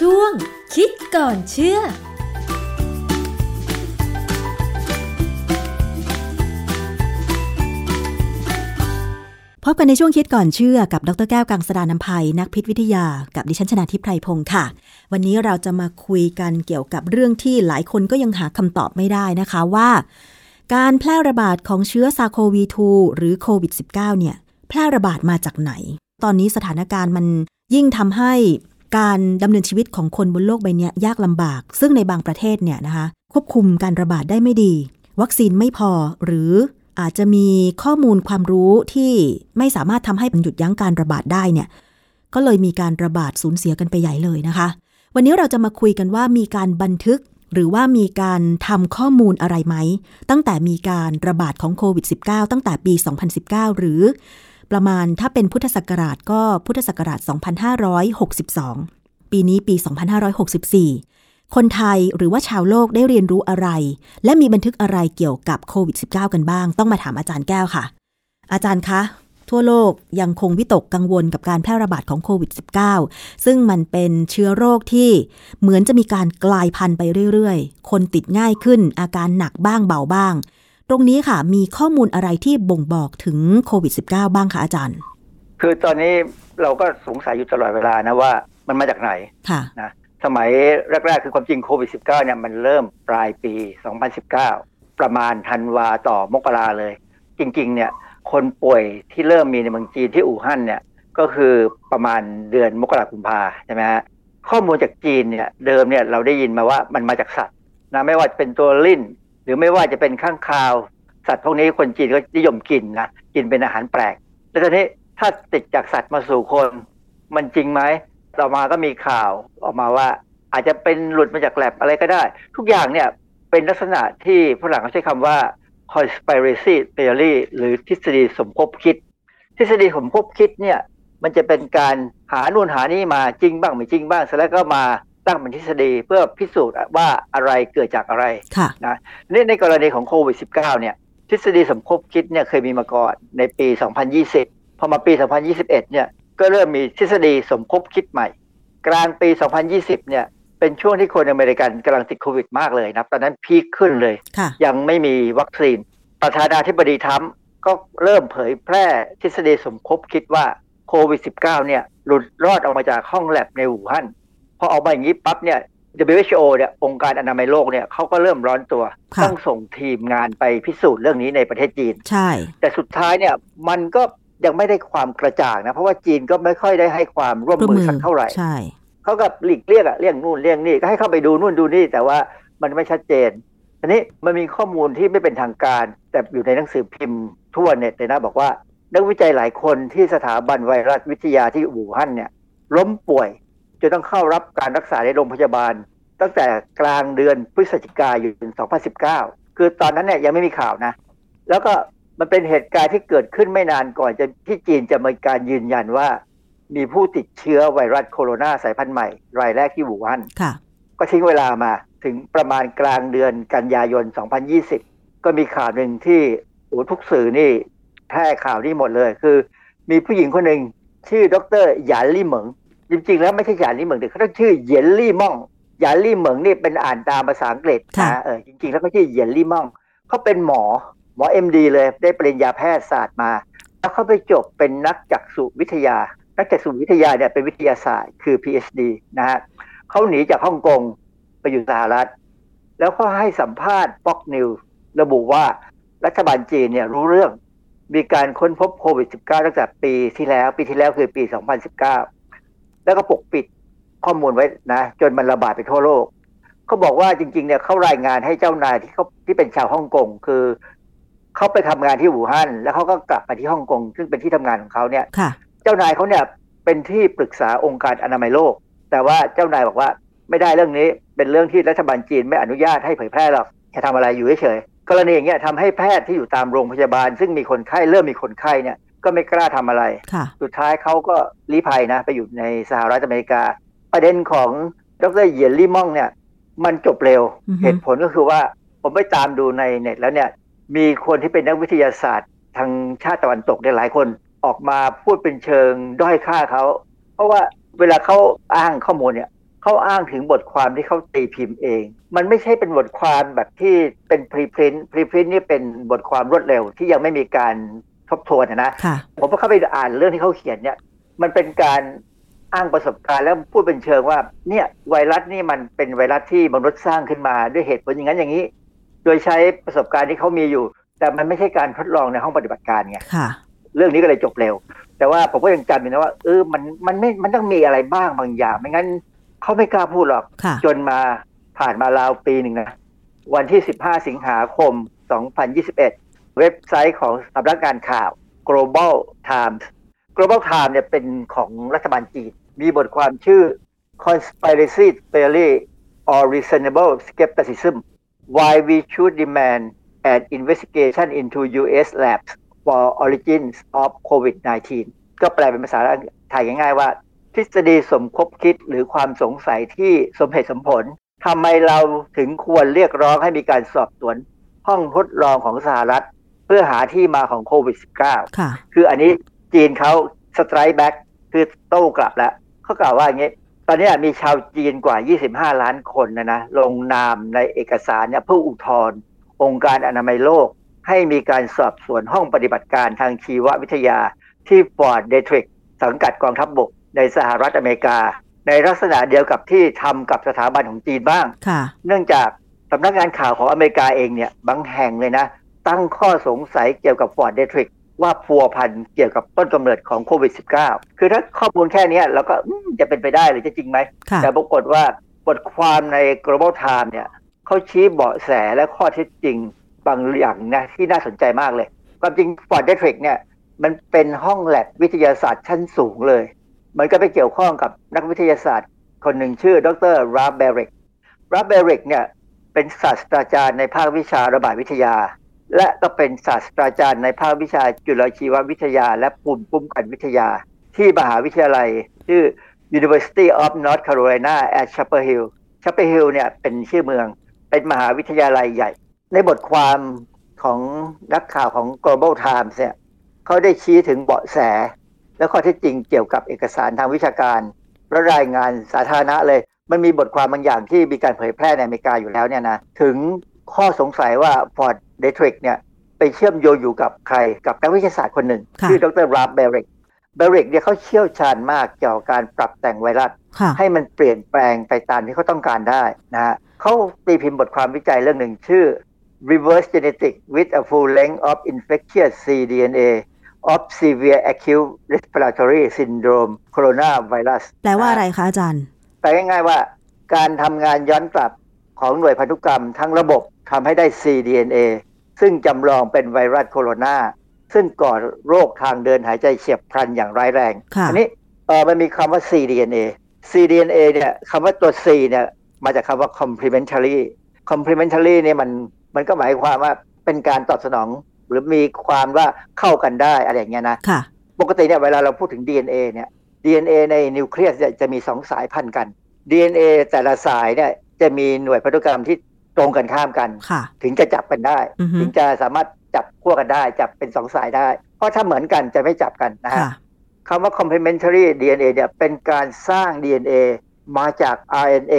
ช่วงคิดก่อนเชื่อพบกันในช่วงคิดก่อนเชื่อกับดร.แก้วกังสดาลอำไพนักพิษวิทยากับดิฉันชนาธิปไพรพงศ์ค่ะวันนี้เราจะมาคุยกันเกี่ยวกับเรื่องที่หลายคนก็ยังหาคำตอบไม่ได้นะคะว่าการแพร่ระบาดของเชื้อ SARS-CoV-2 หรือโควิด -19 เนี่ยแพร่ระบาดมาจากไหนตอนนี้สถานการณ์มันยิ่งทำให้การดำเนินชีวิตของคนบนโลกใบนี้ยากลำบากซึ่งในบางประเทศเนี่ยนะคะควบคุมการระบาดได้ไม่ดีวัคซีนไม่พอหรืออาจจะมีข้อมูลความรู้ที่ไม่สามารถทำให้หยุดยั้งการระบาดได้เนี่ยก็เลยมีการระบาดสูญเสียกันไปใหญ่เลยนะคะวันนี้เราจะมาคุยกันว่ามีการบันทึกหรือว่ามีการทำข้อมูลอะไรไหมตั้งแต่มีการระบาดของโควิด -19 ตั้งแต่ปี 2019 หรือประมาณถ้าเป็นพุทธศักราชก็พุทธศักราช 2562 ปีนี้ปี 2564คนไทยหรือว่าชาวโลกได้เรียนรู้อะไรและมีบันทึกอะไรเกี่ยวกับโควิด -19 กันบ้างต้องมาถามอาจารย์แก้วค่ะอาจารย์คะทั่วโลกยังคงวิตกกังวลกับการแพร่ระบาดของโควิด -19 ซึ่งมันเป็นเชื้อโรคที่เหมือนจะมีการกลายพันธุ์ไปเรื่อยๆคนติดง่ายขึ้นอาการหนักบ้างเบาบ้างตรงนี้ค่ะมีข้อมูลอะไรที่บ่งบอกถึงโควิด -19 บ้างคะอาจารย์คือตอนนี้เราก็สงสัยอยู่ตลอดเวลานะว่ามันมาจากไหนนะสมัยแรกๆคือความจริงโควิด -19 เนี่ยมันเริ่มปลายปี2019ประมาณธันวาต่อมกราเลยจริงๆเนี่ยคนป่วยที่เริ่มมีในเมืองจีนที่อู่ฮั่นเนี่ยก็คือประมาณเดือนมกราคมกุมภาใช่ไหมฮะข้อมูลจากจีนเนี่ยเดิมเนี่ยเราได้ยินมาว่ามันมาจากสัตว์นะไม่ว่าจะเป็นตัวลิ่นหรือไม่ว่าจะเป็นข้างคาวสัตว์พวกนี้คนจีนก็นิยมกินนะกินเป็นอาหารแปลกแล้วตอนนี้ถ้าติดจากสัตว์มาสู่คนมันจริงไหมต่อมาก็มีข่าวออกมาว่าอาจจะเป็นหลุดมาจากแลบอะไรก็ได้ทุกอย่างเนี่ยเป็นลักษณะที่ฝรั่งเขาใช้คำว่า conspiracy theory หรือทฤษฎีสมคบคิดทฤษฎีสมคบคิดเนี่ยมันจะเป็นการหาโน่นหานี่มาจริงบ้างไม่จริงบ้างเสร็จแล้วก็มาตั้งเป็นทฤษฎีเพื่อพิสูจน์ว่าอะไรเกิดจากอะไรนะนี่ในกรณีของโควิด -19 เนี่ยทฤษฎีสมคบคิดเนี่ยเคยมีมาก่อนในปี 2020 พอมาปี 2021 เนี่ยก็เริ่มมีทฤษฎีสมคบคิดใหม่กลางปี 2020 เนี่ยเป็นช่วงที่คนอเมริกันกำลังติดโควิดมากเลยนะตอนนั้นพีคขึ้นเลยยังไม่มีวัคซีนประธานาธิบดีทรัมป์ก็เริ่มเผยแพร่ทฤษฎีสมคบคิดว่าโควิด -19 เนี่ยหลุดรอดออกมาจากห้องแลบในอู่ฮั่นพอออกมาอย่างนี้ปั๊บเนี่ย WHO เนี่ยองค์การอนามัยโลกเนี่ยเขาก็เริ่มร้อนตัวต้องส่งทีมงานไปพิสูจน์เรื่องนี้ในประเทศจีนใช่แต่สุดท้ายเนี่ยมันก็ยังไม่ได้ความกระจ่างนะเพราะว่าจีนก็ไม่ค่อยได้ให้ความร่วมมือสักเท่าไหร่เขากับหลีกเลี่ยงเลี่ยงนู่นเลี่ยงนี่ก็ให้เข้าไปดูนู่นดูนี่แต่ว่ามันไม่ชัดเจนอันนี้มันมีข้อมูลที่ไม่เป็นทางการแต่อยู่ในหนังสือพิมพ์ทั่วเน็ตเลยนะบอกว่านักวิจัยหลายคนที่สถาบันไวรัสวิทยาที่อู่ฮั่นเนี่ยล้มป่วยจนต้องเข้ารับการรักษาในโรงพยาบาลตั้งแต่กลางเดือนพฤศจิกายน 2019คือตอนนั้นเนี่ยยังไม่มีข่าวนะแล้วก็มันเป็นเหตุการณ์ที่เกิดขึ้นไม่นานก่อนที่จีนจะมีการยืนยันว่ามีผู้ติดเชื้อไวรัสโคโรนาสายพันธุ์ใหม่รายแรกที่อู่ฮั่นก็ทิ้งเวลามาถึงประมาณกลางเดือนกันยายน 2020ก็มีข่าวหนึ่งที่ทุกสื่อนี่แพร่ข่าวนี้หมดเลยคือมีผู้หญิงคนหนึ่งชื่อดร.หยานลี่เหมิงจริงๆแล้วไม่ใช่หยานลี่เหมิงแต่เขาชื่อเหยียนลี่ม่องหยานลี่เหมิงนี่เป็นอ่านตามภาษาอังกฤษนะจริงๆแล้วเขาชื่อเหยียนลี่ม่องเขาเป็นหมอ MD เลยได้ปริญญาแพทยศาสตร์มาแล้วเขาไปจบเป็นนักจักษุวิทยานักจักษุวิทยาเนี่ยเป็นวิทยาศาสตร์คือ PhD นะฮะเขาหนีจากฮ่องกงไปอยู่สหรัฐแล้วก็ให้สัมภาษณ์ Fox News ระบุว่ารัฐบาลจีนเนี่ยรู้เรื่องมีการค้นพบโควิด -19 ตั้งแต่ปีที่แล้วคือปี 2019แล้วก็ปกปิดข้อมูลไว้นะจนมันระบาดไปทั่วโลกเขาบอกว่าจริงๆเนี่ยเขารายงานให้เจ้านายที่เป็นชาวฮ่องกงคือเขาไปทำงานที่อู่ฮั่นแล้วเขาก็กลับไปที่ฮ่องกงซึ่งเป็นที่ทำงานของเขาเนี่ยเจ้านายเขาเนี่ยเป็นที่ปรึกษาองค์การอนามัยโลกแต่ว่าเจ้านายบอกว่าไม่ได้เรื่องนี้เป็นเรื่องที่รัฐบาลจีนไม่อนุญาตให้เผยแพร่หรอกจะทำอะไรอยู่เฉยๆกรณีอย่างเงี้ยทำให้แพทย์ที่อยู่ตามโรงพยาบาลซึ่งมีคนไข้เริ่มมีคนไข้เนี่ยก็ไม่กล้าทำอะไรสุดท้ายเขาก็ลี้ภัยนะไปอยู่ในสหรัฐอเมริกาประเด็นของดร.เหยียนลี่ม่องเนี่ยมันจบเร็วเหตุผลก็คือว่าผมไปตามดูในเน็ตแล้วเนี่ยมีคนที่เป็นนักวิทยาศาสตร์ทางชาติตะวันตกหลายคนออกมาพูดเป็นเชิงด้อยค่าเขาเพราะว่าเวลาเขาอ้างข้อมูลเนี่ยเขา เขาอ้างถึงบทความที่เขาตีพิมพ์เองมันไม่ใช่เป็นบทความแบบที่เป็นพรีพรินท์นี่เป็นบทความรวดเร็วที่ยังไม่มีการทบทวนนะผมก็เข้าไปอ่านเรื่องที่เขาเขียนเนี่ยมันเป็นการอ้างประสบการณ์แล้วพูดเป็นเชิงว่าเนี่ยไวรัสนี่มันเป็นไวรัสที่มนุษย์สร้างขึ้นมาด้วยเหตุผลอย่างนั้นอย่างนี้โดยใช้ประสบการณ์ที่เขามีอยู่แต่มันไม่ใช่การทดลองในห้องปฏิบัติการไงเรื่องนี้ก็เลยจบเร็วแต่ว่าผมก็ยังจำอยู่นะว่ามันต้องมีอะไรบ้างบางอย่างไม่งั้นเขาไม่กล้าพูดหรอกจนมาผ่านมาราวปีหนึ่งนะวันที่15สิงหาคม2021เว็บไซต์ของสำนักงานข่าว Global Times Global Times เนี่ยเป็นของรัฐบาลจีนมีบทความชื่อ Conspiracy Theory or Reasonable Skepticism Why We Should Demand an Investigation into US Labs for Origins of COVID-19 ก็แปลเป็นภาษาไทยง่ายๆว่าทฤษฎีสมคบคิดหรือความสงสัยที่สมเหตุสมผลทำไมเราถึงควรเรียกร้องให้มีการสอบสวนห้องทดลองของสหรัฐเพื่อหาที่มาของโควิด -19 คืออันนี้จีนเขาสไตรค์แบ็คคือโต้กลับแล้วเขากล่าวว่าอย่างนี้ตอนนี้มีชาวจีนกว่า25ล้านคนนะลงนามในเอกสารเนี่ยเพื่ออุทธรณ์องค์การอนามัยโลกให้มีการสอบสวนห้องปฏิบัติการทางชีววิทยาที่ Fort Detrick สังกัดกองทัพบกในสหรัฐอเมริกาในลักษณะเดียวกับที่ทำกับสถาบันของจีนบ้างเนื่องจากสำนักงานข่าวของอเมริกาเองเนี่ยบางแห่งเลยนะตั้งข้อสงสัยเกี่ยวกับ Fort Detrickว่าพัวพันเกี่ยวกับต้นกำเนิดของโควิด -19 คือถ้าข้อมูลแค่นี้เราก็จะเป็นไปได้หรือจะจริงไหมแต่ปรากฏว่าบทความใน Global Times เนี่ยเขาชี้เบาะแสและข้อเท็จจริงบางอย่างนะที่น่าสนใจมากเลยความจริง Fort Detrick เนี่ยมันเป็นห้องแลบวิทยาศาสตร์ชั้นสูงเลยมันก็ไปเกี่ยวข้องกับนักวิทยาศาสตร์คนหนึ่งชื่อดร. Ralph Baricเนี่ยเป็นศาสตราจารย์ในภาควิชาระบาดวิทยาและก็เป็นศาสตราจารย์ในภาควิชาจุลชีววิทยาและภูมิคุ้มกันวิทยาที่มหาวิทยาลัยชื่อ University of North Carolina at Chapel Hill Chapel Hill เนี่ยเป็นชื่อเมืองเป็นมหาวิทยาลัยใหญ่ในบทความของนักข่าวของ Global Times เนี่ยเขาได้ชี้ถึงเบาะแสและข้อเท็จจริงเกี่ยวกับเอกสารทางวิชาการและรายงานสาธารณะเลยมันมีบทความบางอย่างที่มีการเผยแพร่ในอเมริกาอยู่แล้วเนี่ยนะถึงข้อสงสัยว่า Fort Detrick เนี่ยไปเชื่อมโยงอยู่กับใครกับนักวิทยาศาสตร์คนหนึ่งชื่อดร. Ralph Baric เนี่ยเขาเชี่ยวชาญมากเกี่ยวกับการปรับแต่งไวรัสให้มันเปลี่ยนแปลงไปตามที่เขาต้องการได้นะฮะเขาตีพิมพ์บทความวิจัยเรื่องหนึ่งชื่อ Reverse Genetics with a Full Length of Infectious cDNA of Severe Acute Respiratory Syndrome Coronavirus แปลว่าอะไรคะอาจารย์แปลง่ายๆว่าการทำงานย้อนกลับของหน่วยพันธุกรรมทั้งระบบทำให้ได้ cDNA ซึ่งจำลองเป็นไวรัสโคโรนาซึ่งก่อโรคทางเดินหายใจเฉียบพลันอย่างร้ายแรงอันนี้มันมีคำว่า cDNA cDNA เนี่ยคำว่าตัว C เนี่ยมาจากคำว่า complementary complementary เนี่ยมันก็หมายความว่าเป็นการตอบสนองหรือมีความว่าเข้ากันได้อะไรอย่างเงี้ยนะปกติเนี่ยเวลาเราพูดถึง DNA เนี่ย DNA ในนิวเคลียสจะมี2สายพันธุ์กัน DNA แต่ละสายเนี่ยจะมีหน่วยพันธุกรรมที่ตรงกันข้ามกันถึงจะจับกันได้ถึงจะสามารถจับคู่กันได้จับเป็น2สายได้เพราะถ้าเหมือนกันจะไม่จับกันนะฮะคำว่า complementary DNA เนี่ยเป็นการสร้าง DNA มาจาก RNA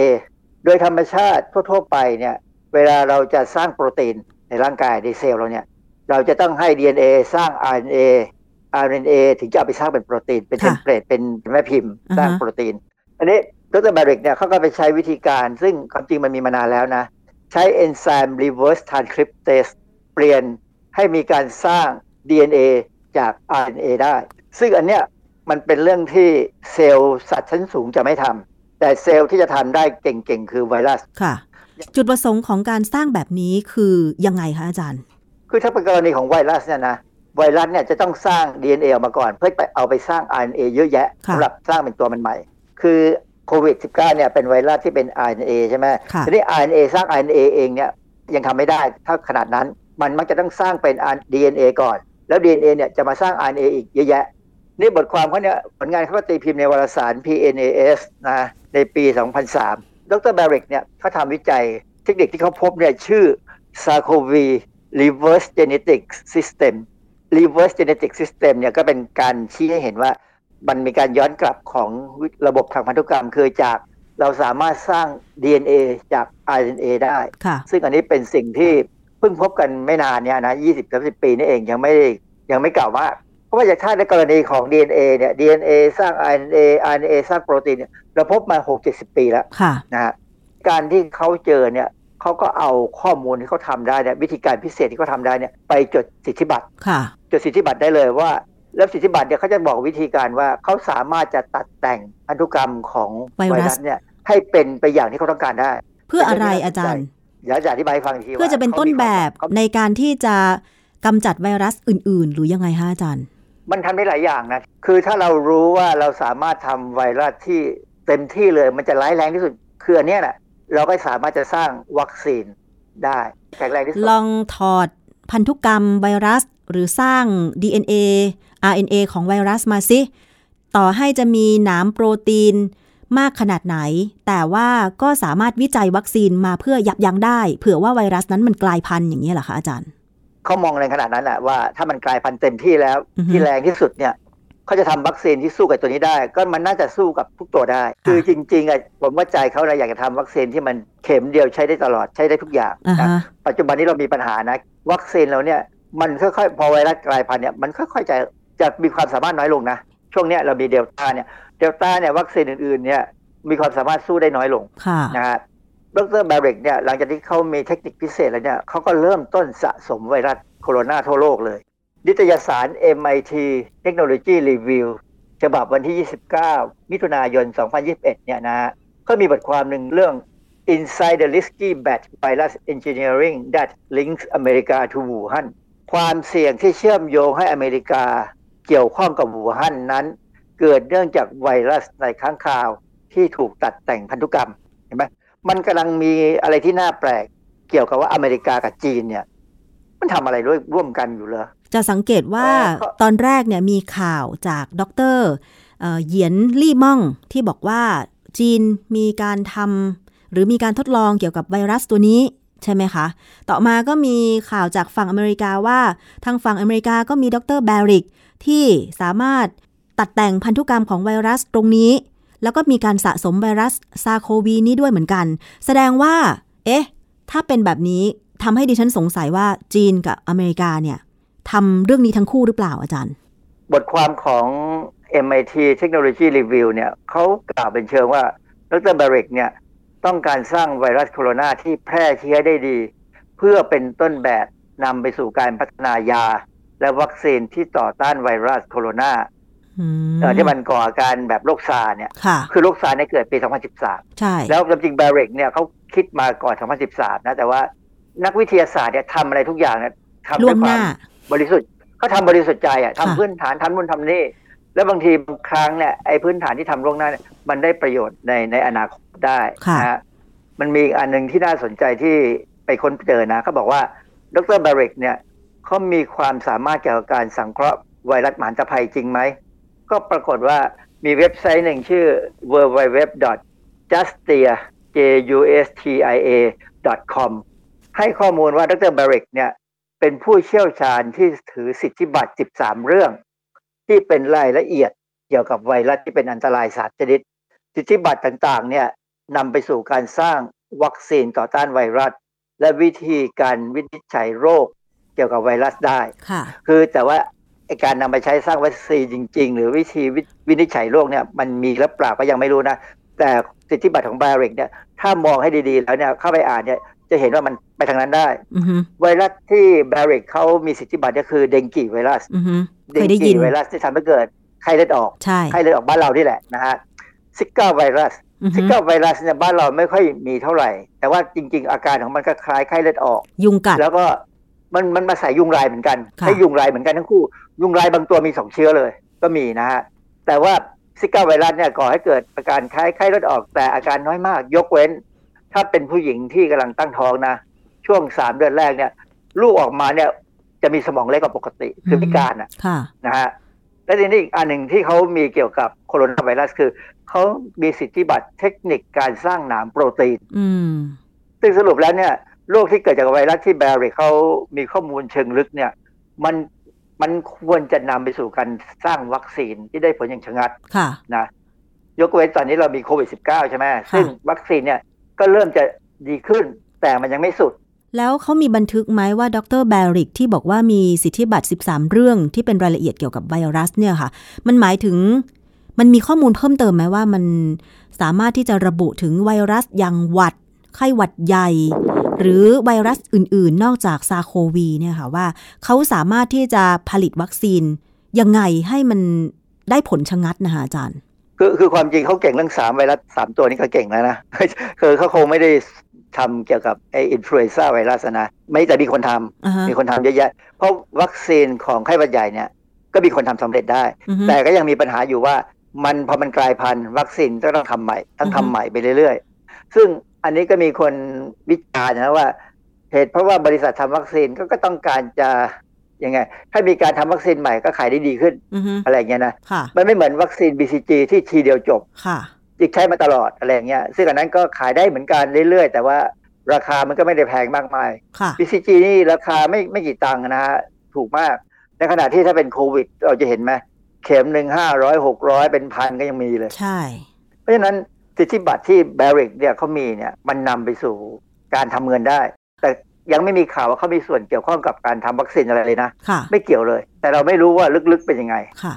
โดยธรรมชาติทั่วๆไปเนี่ยเวลาเราจะสร้างโปรตีนในร่างกายในเซลล์เราเนี่ยเราจะต้องให้ DNA สร้าง RNA ถึงจะเอาไปสร้างเป็นโปรตีนเป็นเทมเพลตเป็นแม่พิมพ์สร้างโปรตีนอันนี้ดร. Baric เนี่ยเขาก็ไปใช้วิธีการซึ่งความจริงมันมีมานานแล้วนะใช้เอนไซม์ reverse transcriptase เปลี่ยนให้มีการสร้าง DNA จาก RNA ได้ซึ่งอันเนี้ยมันเป็นเรื่องที่เซลล์สัตว์ชั้นสูงจะไม่ทำแต่เซลล์ที่จะทำได้เก่งๆคือไวรัสค่ะจุดประสงค์ของการสร้างแบบนี้คือยังไงคะอาจารย์คือถ้าเป็นกรณีของไวรัสเนี่ยนะไวรัสเนี่ยจะต้องสร้าง DNA ออกมาก่อนเพื่อไปเอาไปสร้าง RNA เยอะแยะสำหรับสร้างเป็นตัวมันใหม่คือโควิด -19 เนี่ยเป็นไวรัสที่เป็น RNA ใช่ไหมทีนี้ RNA สร้าง RNA เองเนี่ยยังทำไม่ได้ถ้าขนาดนั้นมันมักจะต้องสร้างเป็น DNA ก่อนแล้ว DNA เนี่ยจะมาสร้าง RNA อีกเยอะแยะนี่บทความเขาเนี่ยผลงานเขาตีพิมพ์ในวารสาร PNAS นะในปี 2003 ดร. Baric เนี่ยเขาทำวิจัยเทคนิคที่เขาพบเนี่ยชื่อ SARS-CoV Reverse Genetic System Reverse Genetic System เนี่ยก็เป็นการชี้ให้เห็นว่ามันมีการย้อนกลับของระบบทางพันธุกรรมคือจาก เราสามารถสร้าง DNA จาก RNA ได้ซึ่งอันนี้เป็นสิ่งที่เพิ่งพบกันไม่นานเนี่ยนะ 20-30 ปีนี่เองยังไม่กล่าวว่าเพราะว่าอย่างถ้าในกรณีของ DNA เนี่ย DNA สร้าง RNA RNA สร้างโปรตีนเนี่ยเราพบมา 60-70 ปีแล้วนะฮะการที่เขาเจอเนี่ยเขาก็เอาข้อมูลที่เขาทำได้เนี่ยวิธีการพิเศษที่เขาทำได้เนี่ยไปจดสิทธิบัตรจดสิทธิบัตรได้เลยว่าแล้วสิทธิบัตรเนี่ยเขาจะบอกวิธีการว่าเขาสามารถจะตัดแต่งพันธุกรรมของไวรัสเนี่ยให้เป็นไปอย่างที่เขาต้องการได้เพื่ออะไรอาจารย์อยากจะอธิบายฟังทีว่าเพื่อจะเป็นต้นแบบในการที่จะกำจัดไวรัสอื่นๆหรือยังไงฮะอาจารย์มันทำได้หลายอย่างนะคือถ้าเรารู้ว่าเราสามารถทำไวรัสที่เต็มที่เลยมันจะร้ายแรงที่สุดคืออันนี้แหละเราก็สามารถจะสร้างวัคซีนได้แข็งแรงที่สุดลองถอดพันธุกรรมไวรัสหรือสร้าง DNA RNA ของไวรัสมาสิต่อให้จะมีหนามโปรตีนมากขนาดไหนแต่ว่าก็สามารถวิจัยวัคซีนมาเพื่อยับยั้งได้เผื่อว่าไวรัสนั้นมันกลายพันธุ์อย่างนี้เหรอคะอาจารย์เขามองในขนาดนั้นแหละว่าถ้ามันกลายพันธุ์เต็มที่แล้วที่แรงที่สุดเนี่ยเขาจะทำวัคซีนที่สู้กับตัวนี้ได้ก็มันน่าจะสู้กับทุกตัวได้คือจริงๆอ่ะผมว่าใจเขาเลยอยากจะทำวัคซีนที่มันเข็มเดียวใช้ได้ตลอดใช้ได้ทุกอย่างปัจจุบันนี้เรามีปัญหานะวัคซีนเราเนี่ยมันค่อยๆพอไวรัสกลายพันธุ์เนี่ยมันค่อยๆจะมีความสามารถน้อยลงนะช่วงนี้เรามีเดลต้าเนี่ยวัคซีนอื่นๆเนี่ยมีความสามารถสู้ได้น้อยลงนะฮะดร. แบริกเนี่ยหลังจากที่เขามีเทคนิคพิเศษแล้วเนี่ยเขาก็เริ่มต้นสะสมไวรัสโคโรนาทั่วโลกเลยนิตยสาร MIT Technology Review ฉบับวันที่29มิถุนายน2021เนี่ยนะเขามีบทความหนึ่งเรื่อง Inside the Risky Bat Virus Engineering That Links America to Wuhan ความเสี่ยงที่เชื่อมโยงให้อเมริกาเกี่ยวข้องกับวูฮั่นนั้นเกิดเนื่องจากไวรัสในค้างคาวที่ถูกตัดแต่งพันธุกรรมเห็นไหมมันกำลังมีอะไรที่น่าแปลกเกี่ยวกับว่าอเมริกากับจีนเนี่ยมันทำอะไรร่วมกันอยู่เหรอจะสังเกตว่าตอนแรกเนี่ยมีข่าวจากดร.เหยียนลี่ม่องที่บอกว่าจีนมีการทำหรือมีการทดลองเกี่ยวกับไวรัสตัวนี้ใช่ไหมคะต่อมาก็มีข่าวจากฝั่งอเมริกาว่าทางฝั่งอเมริกาก็มีดร.แบริกที่สามารถตัดแต่งพันธุกรรมของไวรัสตรงนี้แล้วก็มีการสะสมไวรัสSARS-CoVนี้ด้วยเหมือนกันแสดงว่าเอ๊ะถ้าเป็นแบบนี้ทำให้ดิฉันสงสัยว่าจีนกับอเมริกาเนี่ยทำเรื่องนี้ทั้งคู่หรือเปล่าอาจารย์บทความของ MIT Technology Review เนี่ยเขากล่าวเป็นเชิงว่าดร. แบริกเนี่ยต้องการสร้างไวรัสโคโรนาที่แพร่เชื้อได้ดีเพื่อเป็นต้นแบบนำไปสู่การพัฒนายาและวัคซีนที่ต่อต้านไวรัสโคโรนาที่มันก่ออาการแบบโรคซาร์เนี่ยคือโรคซาร์เนี่ยเกิดปี2013ใช่แล้วจริงๆแบริกเนี่ยเขาคิดมาก่อน2013นะแต่ว่านักวิทยาศาสตร์เนี่ยทำอะไรทุกอย่างเนี่ยทำด้วยความบริสุทธิ์เขาทำบริสุทธิ์ใจอ่ะทำพื้นฐานทำนู่นทำนี่แล้วบางทีบางครั้งเนี่ยไอ้พื้นฐานที่ทำล่วงหน้าเนี่ยมันได้ประโยชน์ในอนาคตได้นะมันมีอีกอันนึงที่น่าสนใจที่ไปค้นเจอนะเขาบอกว่าดร. แบริกเนี่ยเขามีความสามารถเกี่ยวกับการสังเคราะห์ไวรัสมหันตภัยจริงไหมก็ปรากฏว่ามีเว็บไซต์หนึ่งชื่อ www.justia.com ให้ข้อมูลว่าดร. แบริกเนี่ยเป็นผู้เชี่ยวชาญที่ถือสิทธิบัตร13เรื่องที่เป็นรายละเอียดเกี่ยวกับไวรัสที่เป็นอันตราย3ชนิดสิทธิบัตรต่างๆเนี่ยนำไปสู่การสร้างวัคซีนต่อต้านไวรัสและวิธีการวินิจฉัยโรคเกี่ยวกับไวรัสได้คือแต่ว่าการนำไปใช้สร้างวัคซีนจริงๆหรือวิธีวินิจฉัยโรคเนี่ยมันมีหรือเปล่าก็ยังไม่รู้นะแต่สิทธิบัตรของไบริกเนี่ยถ้ามองให้ดีๆแล้วเนี่ยเข้าไปอ่านเนี่ยจะเห็นว่ามันไปทางนั้นได้ mm-hmm. ไวรัสที่ไบริกเขามีสิทธิบัตรก็คือเดงกีไวรัส mm-hmm. เดงกีไวรัสที่ทำให้เกิดไข้เลือดออกไข้เลือดออกบ้านเรานี่แหละนะฮะซิก้าไวรัสซิก้าไวรัสเนี่ยบ้านเราไม่ค่อยมีเท่าไหร่แต่ว่าจริงๆอาการของมันก็คล้ายไข้เลือดออกยุงกัดแล้วก็มันมาใส่ยุงลายเหมือนกันใช้ยุงลายเหมือนกันทั้งคู่ยุงลายบางตัวมี2เชื้อเลยก็มีนะฮะแต่ว่าซิก้าไวรัสเนี่ยก่อให้เกิดอาการคล้ายไข้เลือดออกแต่อาการน้อยมากยกเว้นถ้าเป็นผู้หญิงที่กำลังตั้งท้องนะช่วง3เดือนแรกเนี่ยลูกออกมาเนี่ยจะมีสมองเล็กกว่าปกติคือพิการอ่ะนะฮะและทีนี้อีกอันหนึ่งที่เขามีเกี่ยวกับโคโรนาไวรัสคือเขามีสิทธิบัตรเทคนิคการสร้างหนามโปรตีนซึ่งสรุปแล้วเนี่ยโรคที่เกิดจากไวรัสที่แบริกเขามีข้อมูลเชิงลึกเนี่ยมันควรจะนำไปสู่การสร้างวัคซีนที่ได้ผลอย่างชะงัดนะจ ยกเว้นตอนนี้เรามีโควิด -19 ใช่ไหมซึ่งวัคซีนเนี่ยก็เริ่มจะดีขึ้นแต่มันยังไม่สุดแล้วเขามีบันทึกไหมว่าดร. แบริกที่บอกว่ามีสิทธิบัตร13เรื่องที่เป็นรายละเอียดเกี่ยวกับไวรัสเนี่ยค่ะมันหมายถึงมันมีข้อมูลเพิ่มเติมไหมว่ามันสามารถที่จะระบุถึงไวรัสอย่างหวัดไข้หวัดใหญ่หรือไวรัสอื่นๆนอกจากSARS-CoVเนี่ยค่ะว่าเขาสามารถที่จะผลิตวัคซีนยังไงให้มันได้ผลชะงัดนะคะอาจารย์คือความจริงเขาเก่งเรื่อง3ไวรัส3ตัวนี้เขาเก่งแล้วนะคือเขาคงไม่ได้ทำเกี่ยวกับไอ้อินฟลูเอนซ่าไวรัสนะไม่แต่มีคนทำ uh-huh. มีคนทำเยอะแยะเพราะวัคซีนของไข้หวัดใหญ่เนี่ยก็มีคนทำสำเร็จได้ uh-huh. แต่ก็ยังมีปัญหาอยู่ว่ามันพอมันกลายพันธุ์วัคซีนก็ต้องทำใหม่ต้องทำใหม่ไปเรื่อยๆซึ่งอันนี้ก็มีคนวิจารณ์นะว่าเหตุเพราะว่าบริษัททำวัคซีนก็ต้องการจะยังไงถ้ามีการทำวัคซีนใหม่ก็ขายได้ดีขึ้น uh-huh. อะไรอย่างเงี้ยนะมันไม่เหมือนวัคซีน BCG ที่ทีเดียวจบอีกใช้มาตลอดอะไรอย่างเงี้ยซึ่งอันนั้นก็ขายได้เหมือนกันเรื่อยๆแต่ว่าราคามันก็ไม่ได้แพงมากมาย BCG นี่ราคาไม่กี่ตังค์นะฮะถูกมากในขณะที่ถ้าเป็นโควิดเราจะเห็นไหมเข็มนึง500 600เป็นพันก็ยังมีเลยใช่เพราะฉะนั้นสิทธิบัตรที่ Baric เนี่ยเขามีเนี่ยมันนำไปสู่การทำเงินได้แต่ยังไม่มีข่าวว่าเขามีส่วนเกี่ยวข้องกับการทำวัคซีนอะไรเลยนะไม่เกี่ยวเลยแต่เราไม่รู้ว่าลึกๆเป็นยังไงค่ะ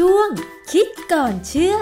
ช่วงคิดก่อนเชื่อ